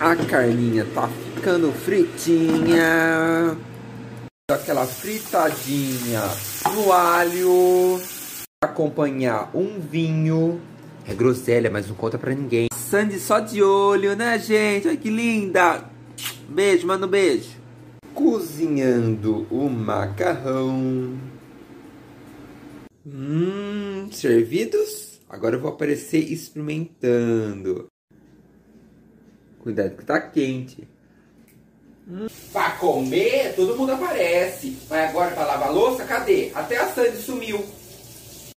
A carninha tá ficando fritinha. Aquela fritadinha no alho. Pra acompanhar um vinho. É groselha, mas não conta pra ninguém. Sandy só de olho, né, gente? Olha que linda. Beijo, manda um beijo. Cozinhando o macarrão. Servidos? Agora eu vou aparecer experimentando. Cuidado que tá quente. Pra comer, todo mundo aparece. Mas agora pra lavar a louça, cadê? Até a Sandy sumiu.